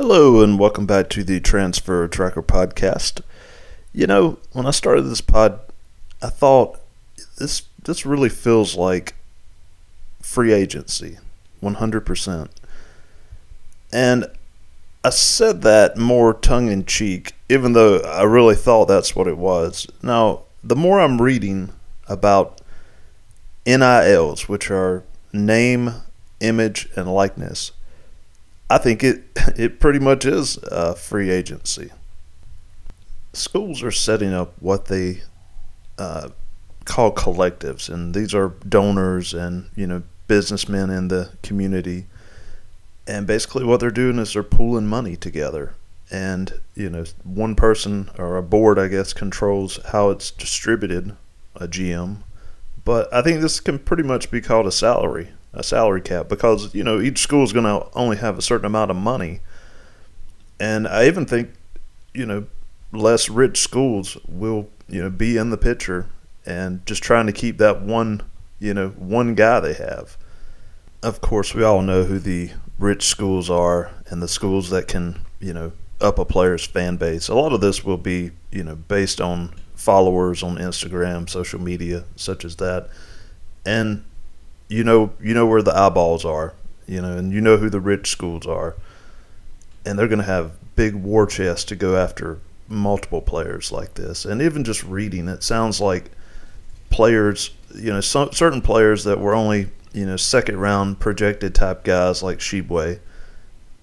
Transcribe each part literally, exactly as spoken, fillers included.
Hello, and welcome back to the Transfer Tracker Podcast. You know, when I started this pod, I thought, this this really feels like free agency, one hundred percent. And I said that more tongue-in-cheek, even though I really thought that's what it was. Now, the more I'm reading about N I Ls, which are name, image, and likeness, I think it, it pretty much is a free agency. Schools are setting up what they uh, call collectives, and these are donors and, you know, businessmen in the community. And basically what they're doing is they're pooling money together. And, you know, one person or a board, I guess, controls how it's distributed, a G M. But I think this can pretty much be called a salary, a salary cap, because, you know, each school is going to only have a certain amount of money. And I even think, you know, less rich schools will, you know, be in the picture and just trying to keep that one, you know, one guy they have. Of course, we all know who the rich schools are and the schools that can, you know, up a player's fan base. A lot of this will be, you know, based on followers on Instagram, social media, such as that. And you know, you know where the eyeballs are, you know, and you know who the rich schools are. And they're going to have big war chests to go after multiple players like this. And even just reading, it sounds like players, you know, some certain players that were only, you know, second round projected type guys like Shibway,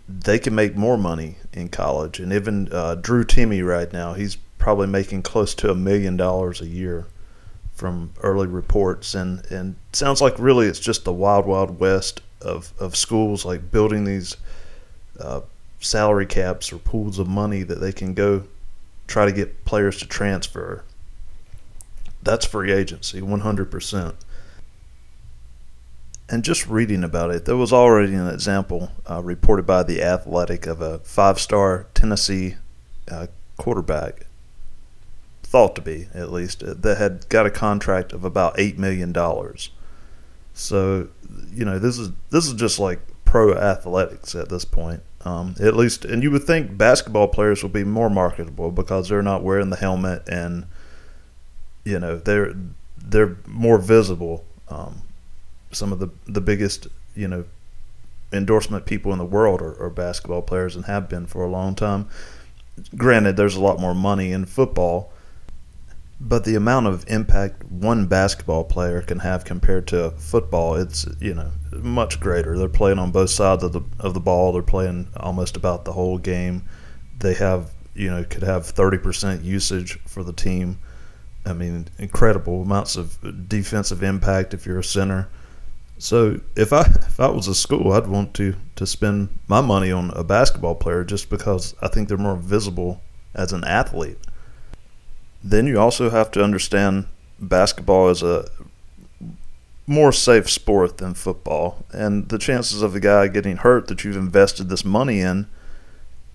they can make more money in college. And even uh, Drew Timmy right now, he's probably making close to a million dollars a year from early reports. And and sounds like really it's just the wild, wild west of, of schools like building these uh, salary caps or pools of money that they can go try to get players to transfer. That's free agency, one hundred percent. And just reading about it, there was already an example uh, reported by The Athletic of a five-star Tennessee uh, quarterback, thought to be at least, that had got a contract of about eight million dollars. So, you know, this is this is just like pro athletics at this point, um, at least. And you would think basketball players will be more marketable because they're not wearing the helmet and, you know, they're they're more visible. Um, Some of the, the biggest, you know, endorsement people in the world are, are basketball players and have been for a long time. Granted, there's a lot more money in football, but the amount of impact one basketball player can have compared to football, it's, you know, much greater. They're playing on both sides of the of the ball. They're playing almost about the whole game. They have, you know, could have thirty percent usage for the team. I mean, incredible amounts of defensive impact if you're a center. So if I if I was a school, I'd want to, to spend my money on a basketball player just because I think they're more visible as an athlete. Then you also have to understand basketball is a more safe sport than football. And the chances of a guy getting hurt that you've invested this money in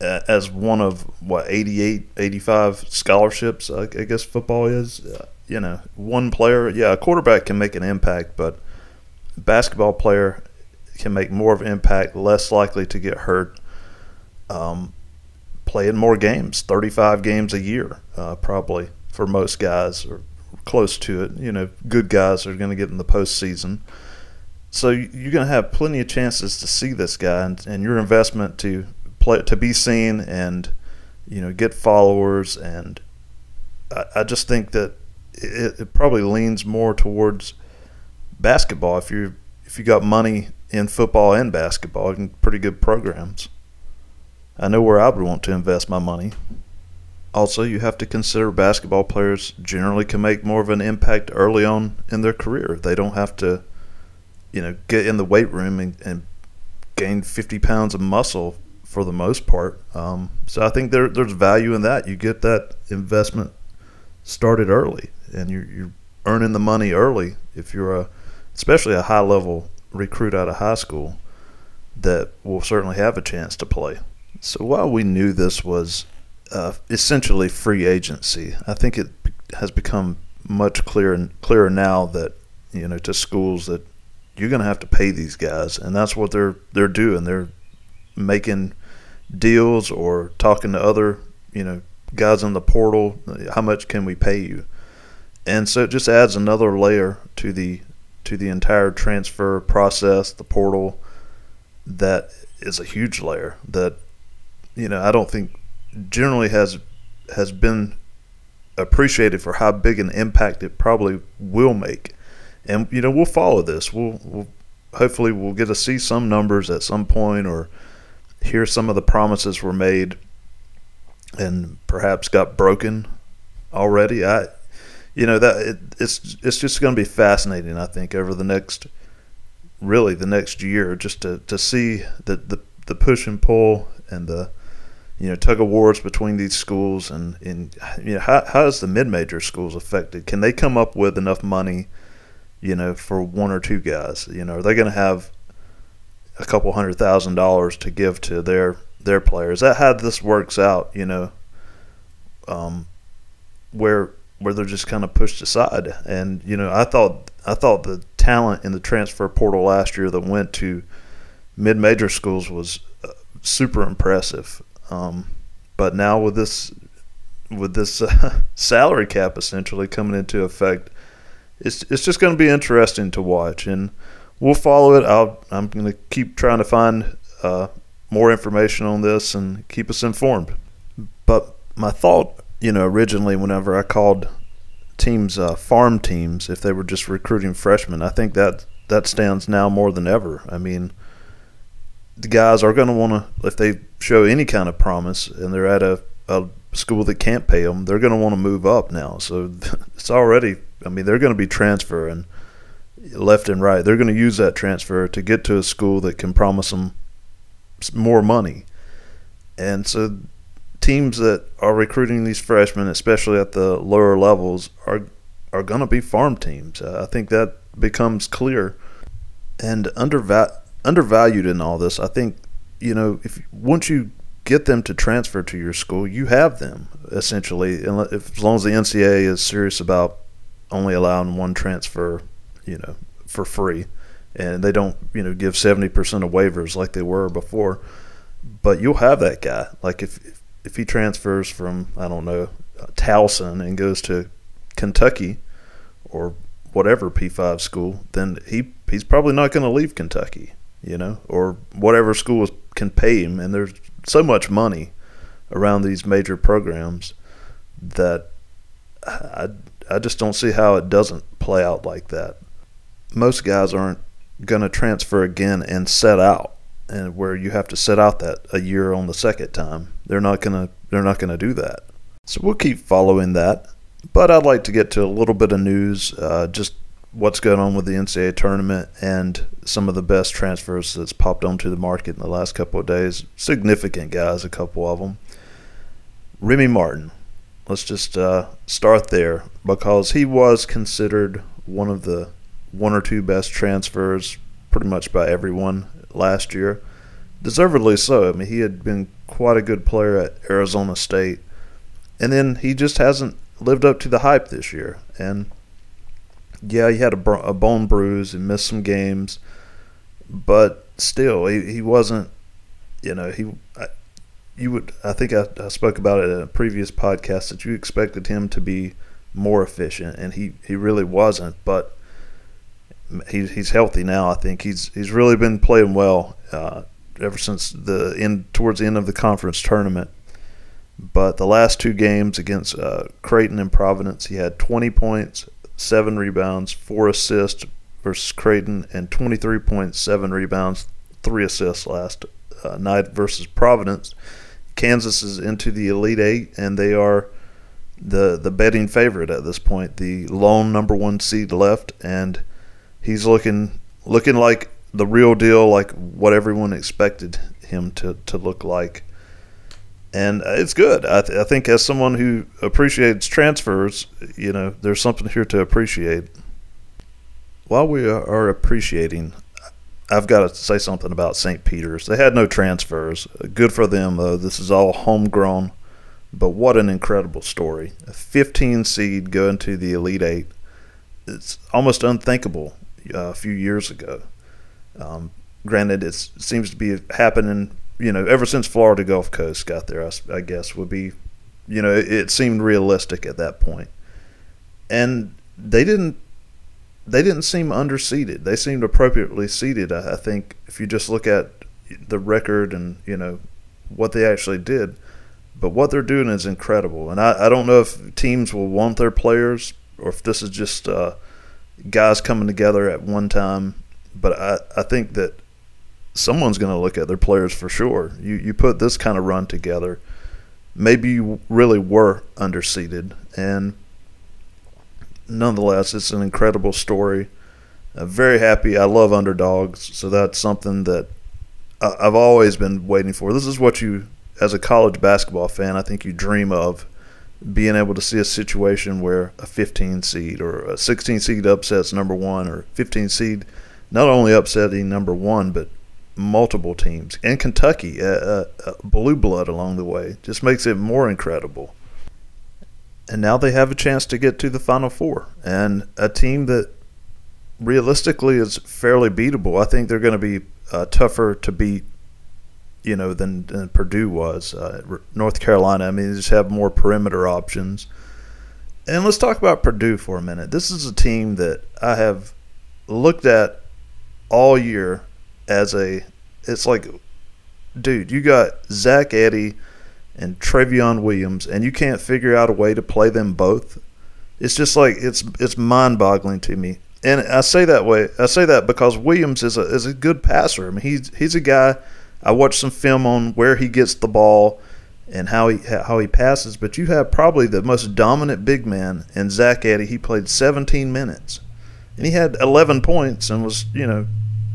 as one of, what, eighty-eight, eighty-five scholarships, I guess football is, you know, one player. Yeah, a quarterback can make an impact, but basketball player can make more of an impact, less likely to get hurt, um, playing more games, thirty-five games a year uh, probably for most guys or close to it. You know, good guys are going to get in the postseason. So you're going to have plenty of chances to see this guy, and, and your investment to play, to be seen and, you know, get followers. And I, I just think that it, it probably leans more towards basketball if you if you got money in football and basketball and pretty good programs. I know where I would want to invest my money. Also, you have to consider basketball players generally can make more of an impact early on in their career. They don't have to, you know, get in the weight room and, and gain fifty pounds of muscle for the most part. Um, so I think there, there's value in that. You get that investment started early, and you're, you're earning the money early if you're a, especially a high-level recruit out of high school that will certainly have a chance to play. So while we knew this was uh, essentially free agency, I think it has become much clearer and clearer now that, you know, to schools that you're going to have to pay these guys, and that's what they're they're doing. They're making deals or talking to other, you know, guys in the portal. How much can we pay you? And so it just adds another layer to the to the entire transfer process, the portal. That is a huge layer that, you know, I don't think generally has has been appreciated for how big an impact it probably will make. And, you know, we'll follow this. We'll, we'll hopefully we'll get to see some numbers at some point or hear some of the promises were made and perhaps got broken already. I, you know, that it, it's it's just going to be fascinating, I think, over the next really the next year, just to, to see the, the the push and pull and the, you know, tug of wars between these schools and, and you know, how how is the mid-major schools affected? Can they come up with enough money, you know, for one or two guys? You know, are they going to have a couple hundred thousand dollars to give to their their players? Is that how this works out, you know, um, where where they're just kind of pushed aside? And, you know, I thought I thought the talent in the transfer portal last year that went to mid-major schools was super impressive. Um, but now with this with this uh, salary cap essentially coming into effect, it's it's just going to be interesting to watch, and we'll follow it. I'll, I'm going to keep trying to find uh, more information on this and keep us informed. But my thought, you know, originally whenever I called teams uh, farm teams, if they were just recruiting freshmen, I think that that stands now more than ever. I mean, the guys are going to want to, if they show any kind of promise and they're at a, a school that can't pay them, they're going to want to move up now. So it's already, I mean, they're going to be transferring left and right. They're going to use that transfer to get to a school that can promise them more money. And so teams that are recruiting these freshmen, especially at the lower levels, are are going to be farm teams. Uh, I think that becomes clear. And underva- undervalued in all this, I think, you know, if once you get them to transfer to your school, you have them, essentially, if, as long as the N C double A is serious about only allowing one transfer, you know, for free, and they don't, you know, give seventy percent of waivers like they were before. But you'll have that guy. Like if if he transfers from, I don't know, Towson and goes to Kentucky or whatever P five school, then he he's probably not going to leave Kentucky, you know, or whatever school can pay him. And there's so much money around these major programs that I I just don't see how it doesn't play out like that. Most guys aren't going to transfer again and set out, and where you have to set out that a year on the second time. They're not going to they're not going to do that. So we'll keep following that. But I'd like to get to a little bit of news, uh, just what's going on with the N C double A tournament and some of the best transfers that's popped onto the market in the last couple of days. Significant guys, a couple of them. Remy Martin. Let's just uh, start there, because he was considered one of the one or two best transfers pretty much by everyone last year. Deservedly so. I mean, he had been quite a good player at Arizona State. And then he just hasn't lived up to the hype this year. And, yeah, he had a, a bone bruise and missed some games. But still, he, he wasn't, you know, he I, – You would, I think I, I spoke about it in a previous podcast that you expected him to be more efficient, and he, he really wasn't. But he he's healthy now. I think he's he's really been playing well uh, ever since the end towards the end of the conference tournament. But the last two games against uh, Creighton and Providence, he had twenty points, seven rebounds, four assists versus Creighton, and twenty-three points, seven rebounds, three assists last uh, night versus Providence. Kansas is into the Elite Eight, and they are the the betting favorite at this point, the lone number one seed left, and he's looking looking like the real deal, like what everyone expected him to, to look like. And it's good. I, th- I think as someone who appreciates transfers, you know, there's something here to appreciate. While we are appreciating, I've got to say something about Saint Peter's. They had no transfers. Good for them, though. This is all homegrown. But what an incredible story. A fifteen seed going to the Elite Eight. It's almost unthinkable uh, a few years ago. Um, granted, it seems to be happening, you know, ever since Florida Gulf Coast got there, I, I guess would be, you know, it, it seemed realistic at that point. And they didn't. They didn't seem under-seeded. They seemed appropriately seeded, I think, if you just look at the record and, you know, what they actually did. But what they're doing is incredible. And I, I don't know if teams will want their players or if this is just uh, guys coming together at one time. But I, I think that someone's going to look at their players for sure. You, you put this kind of run together, maybe you really were under-seeded. And nonetheless, it's an incredible story. I'm very happy. I love underdogs, so that's something that I've always been waiting for. This is what you, as a college basketball fan, I think you dream of, being able to see a situation where a fifteen seed or a sixteen seed upsets number one, or fifteen seed not only upsetting number one, but multiple teams. And Kentucky, a, a blue blood along the way, just makes it more incredible. And now they have a chance to get to the Final Four. And a team that realistically is fairly beatable. I think they're going to be uh, tougher to beat, you know, than, than Purdue was. Uh, North Carolina, I mean, they just have more perimeter options. And let's talk about Purdue for a minute. This is a team that I have looked at all year as a – it's like, dude, you got Zach Edey and Trevion Williams, and you can't figure out a way to play them both. It's just like it's it's mind-boggling to me. And I say that way. I say that because Williams is a is a good passer. I mean, he's he's a guy. I watched some film on where he gets the ball and how he how he passes. But you have probably the most dominant big man in Zach Edey. He played seventeen minutes, and he had eleven points and was, you know,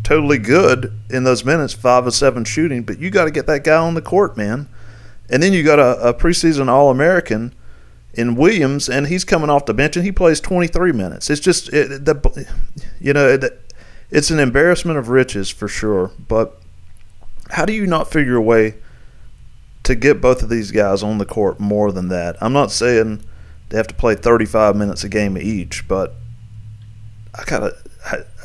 totally good in those minutes. Five of seven shooting. But you got to get that guy on the court, man. And then you got a, a preseason All-American in Williams, and he's coming off the bench, and he plays twenty-three minutes. It's just, it, the, you know, it, it's an embarrassment of riches for sure. But how do you not figure a way to get both of these guys on the court more than that? I'm not saying they have to play thirty-five minutes a game each, but I kind of,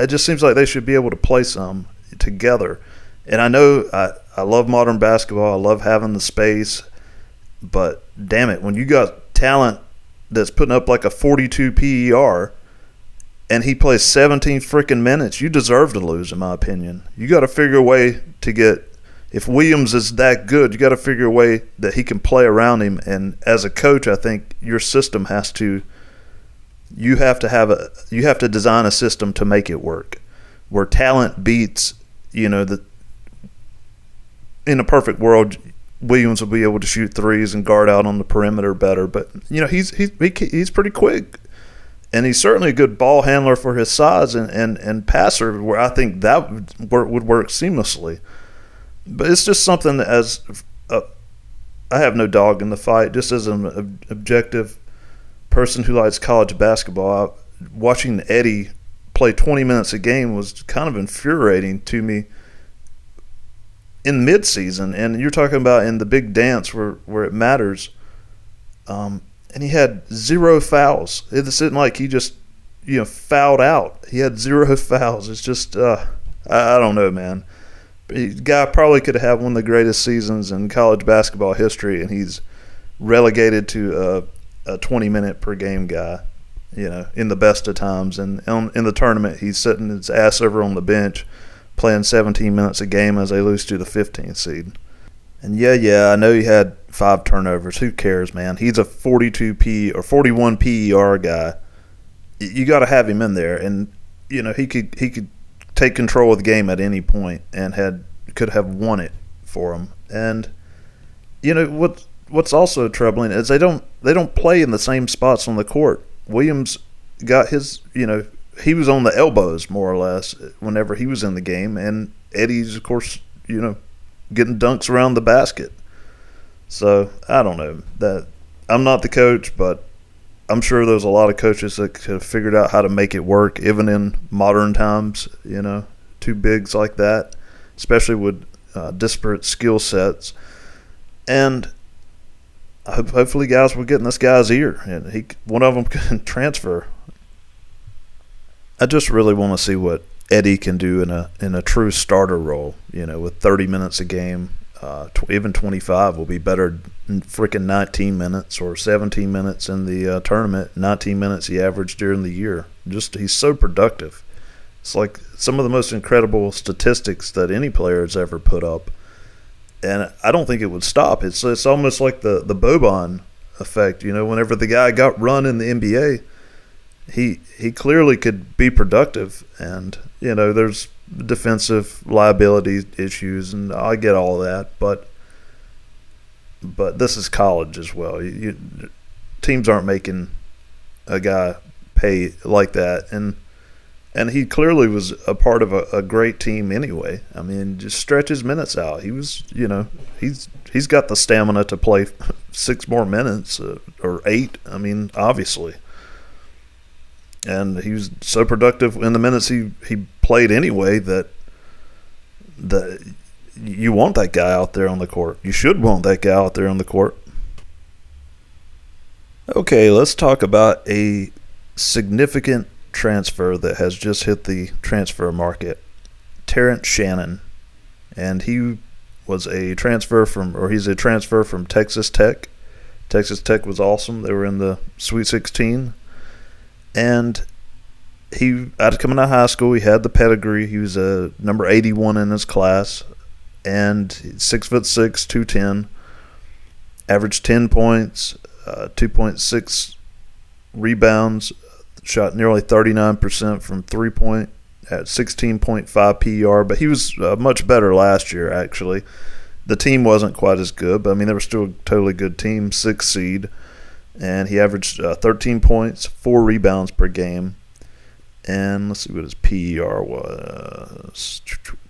it just seems like they should be able to play some together. And I know I, I love modern basketball. I love having the space. But, damn it, when you got talent that's putting up like a forty-two P E R and he plays seventeen freaking minutes, you deserve to lose, in my opinion. You got to figure a way to get – if Williams is that good, you got to figure a way that he can play around him. And as a coach, I think your system has to – you have to have a – you have to design a system to make it work where talent beats, you know, the – in a perfect world, Williams will be able to shoot threes and guard out on the perimeter better. But, you know, he's he's he's pretty quick, and he's certainly a good ball handler for his size and, and, and passer, where I think that would work, would work seamlessly. But it's just something that, as a, I have no dog in the fight, just as an ob- objective person who likes college basketball, I, watching Edey play twenty minutes a game was kind of infuriating to me in midseason, and you're talking about in the big dance where, where it matters. Um, and he had zero fouls. It isn't like he just, you know, fouled out. He had zero fouls. It's just, uh, I, I don't know, man. The guy probably could have one of the greatest seasons in college basketball history, and he's relegated to a, a twenty-minute per game guy, you know, in the best of times. And on, in the tournament, he's sitting his ass over on the bench, playing seventeen minutes a game as they lose to the fifteenth seed. And yeah, yeah, I know he had five turnovers. Who cares, man? He's a forty-two P or forty-one P E R guy. You got to have him in there, and you know he could he could take control of the game at any point and had could have won it for him. And you know what what's also troubling is they don't they don't play in the same spots on the court. Williams got his, you know, he was on the elbows more or less whenever he was in the game, and Eddie's, of course, you know, getting dunks around the basket. So I don't know. That I'm not the coach, but I'm sure there's a lot of coaches that could have figured out how to make it work, even in modern times, you know, two bigs like that, especially with uh, disparate skill sets. And I hope, hopefully guys were getting this guy's ear, and he one of them can transfer. I just really want to see what Edey can do in a in a true starter role, you know, with thirty minutes a game. Uh, tw- even twenty-five will be better than freaking nineteen minutes or seventeen minutes in the uh, tournament. nineteen minutes he averaged during the year. Just he's so productive. It's like some of the most incredible statistics that any player has ever put up. And I don't think it would stop. It's it's almost like the, the Boban effect. You know, whenever the guy got run in the N B A, he he clearly could be productive. And, you know, there's defensive liability issues, and I get all that. But but this is college as well. You, you, teams aren't making a guy pay like that. And And he clearly was a part of a, a great team anyway. I mean, just stretch his minutes out. He was, you know, he's he's got the stamina to play six more minutes uh, or eight. I mean, obviously. And he was so productive in the minutes he, he played anyway that the you want that guy out there on the court. You should want that guy out there on the court. Okay, let's talk about a significant transfer that has just hit the transfer market, Terrence Shannon. And he was a transfer from, or he's a transfer from Texas Tech. Texas Tech was awesome. They were in the Sweet sixteen. And he, out of coming out of high school, he had the pedigree. He was a number eighty-one in his class, and six foot six, two ten, averaged ten points, uh, two point six rebounds, shot nearly thirty-nine percent from three-point at sixteen point five P R, but he was uh, much better last year, actually. The team wasn't quite as good, but, I mean, they were still a totally good team, six seed, and he averaged uh, thirteen points, four rebounds per game, and let's see what his P E R was,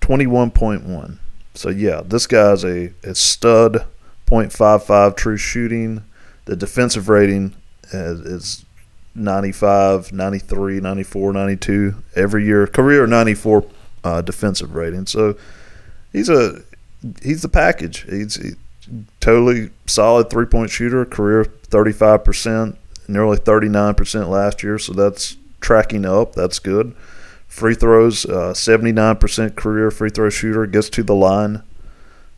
twenty-one point one. So, yeah, this guy's a, a stud, point five five true shooting. The defensive rating is, is – ninety-five, ninety-three, ninety-four, ninety-two every year, career ninety-four uh, defensive rating. So he's a he's the package. He's a totally solid three-point shooter, career thirty-five percent, nearly thirty-nine percent last year, so that's tracking up. That's good. Free throws, uh, seventy-nine percent career free throw shooter, gets to the line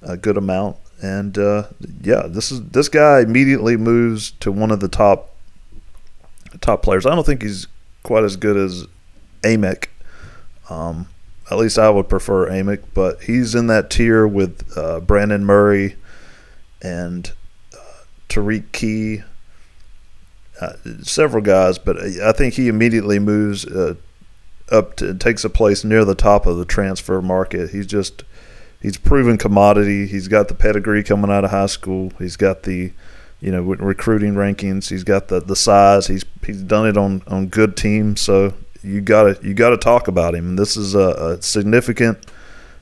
a good amount. And, uh, yeah, this is this guy immediately moves to one of the top top players. I don't think he's quite as good as Amick. Um, at least I would prefer Amick, but he's in that tier with uh, Brandon Murray and uh, Tariq Key, uh, several guys, but I think he immediately moves uh, up to takes a place near the top of the transfer market. He's just he's proven commodity. He's got the pedigree coming out of high school. He's got the You know, with recruiting rankings, he's got the, the size. He's he's done it on, on good teams. So you gotta you gotta talk about him. This is a, a significant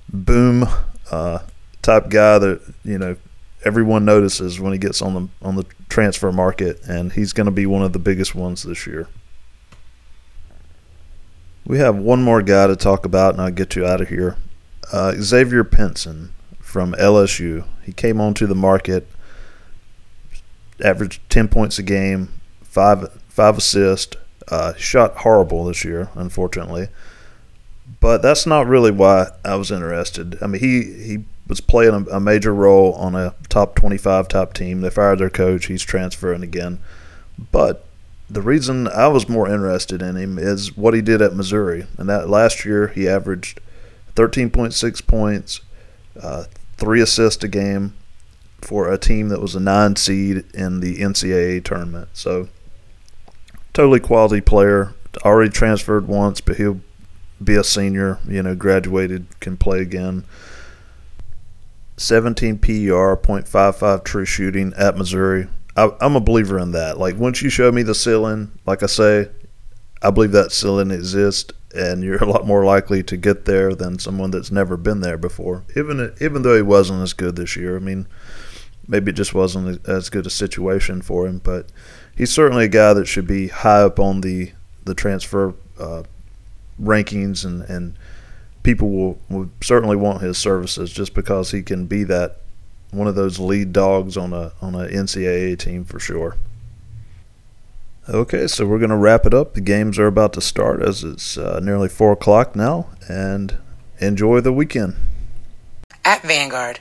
boom uh, type guy that you know everyone notices when he gets on the on the transfer market, and he's going to be one of the biggest ones this year. We have one more guy to talk about, and I'll get you out of here. Uh, Xavier Pinson from L S U. He came onto the market. Averaged ten points a game, five five assists, uh, shot horrible this year, unfortunately. But that's not really why I was interested. I mean, he, he was playing a, a major role on a top twenty-five top team. They fired their coach. He's transferring again. But the reason I was more interested in him is what he did at Missouri. And that last year he averaged thirteen point six points, uh, three assists a game, for a team that was a nine seed in the N C A A tournament. So totally quality player, already transferred once, but he'll be a senior, you know, graduated, can play again. seventeen P E R, point five five true shooting at Missouri. I, I'm a believer in that. Like, once you show me the ceiling, like I say, I believe that ceiling exists. and you're a lot more likely to get there than someone that's never been there before. Even even though he wasn't as good this year, I mean, maybe it just wasn't as good a situation for him, but he's certainly a guy that should be high up on the the transfer uh, rankings, and and people will, will certainly want his services just because he can be that one of those lead dogs on a on an N C double A team for sure. Okay, so we're going to wrap it up. The games are about to start as it's uh, nearly four o'clock now, and enjoy the weekend. At Vanguard,